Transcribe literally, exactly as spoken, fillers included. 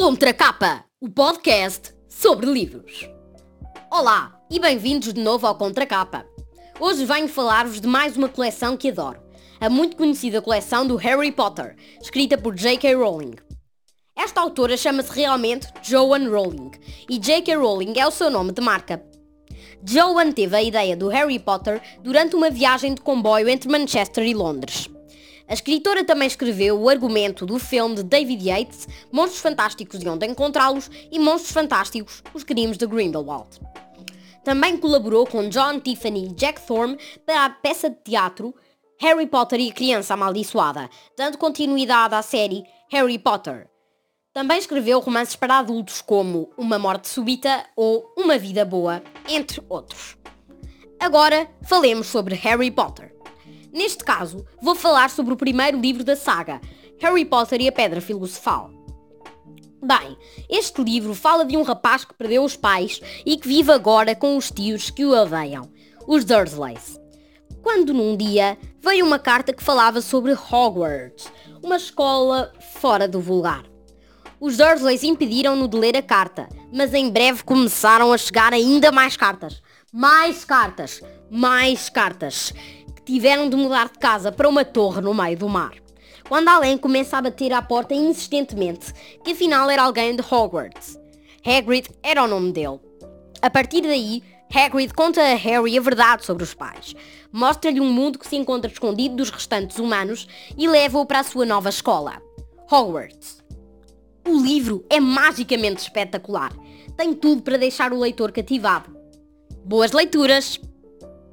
Contracapa, o podcast sobre livros. Olá e bem-vindos de novo ao Contracapa. Hoje venho falar-vos de mais uma coleção que adoro, a muito conhecida coleção do Harry Potter, escrita por J K. Rowling. Esta autora chama-se realmente Joan Rowling, e J K. Rowling é o seu nome de marca. Joan teve a ideia do Harry Potter durante uma viagem de comboio entre Manchester e Londres. A escritora também escreveu o argumento do filme de David Yates, Monstros Fantásticos e Onde Encontrá-los e Monstros Fantásticos, Os Crimes de Grindelwald. Também colaborou com John Tiffany e Jack Thorne para a peça de teatro Harry Potter e a Criança Amaldiçoada, dando continuidade à série Harry Potter. Também escreveu romances para adultos como Uma Morte Súbita ou Uma Vida Boa, entre outros. Agora, falemos sobre Harry Potter. Neste caso, vou falar sobre o primeiro livro da saga, Harry Potter e a Pedra Filosofal. Bem, este livro fala de um rapaz que perdeu os pais e que vive agora com os tios que o odeiam, os Dursleys. Quando num dia, veio uma carta que falava sobre Hogwarts, uma escola fora do vulgar. Os Dursleys impediram-no de ler a carta, mas em breve começaram a chegar ainda mais cartas, mais cartas, mais cartas. Tiveram de mudar de casa para uma torre no meio do mar, quando alguém começa a bater à porta insistentemente, que afinal era alguém de Hogwarts. Hagrid era o nome dele. A partir daí, Hagrid conta a Harry a verdade sobre os pais, mostra-lhe um mundo que se encontra escondido dos restantes humanos e leva-o para a sua nova escola, Hogwarts. O livro é magicamente espetacular, tem tudo para deixar o leitor cativado. Boas leituras!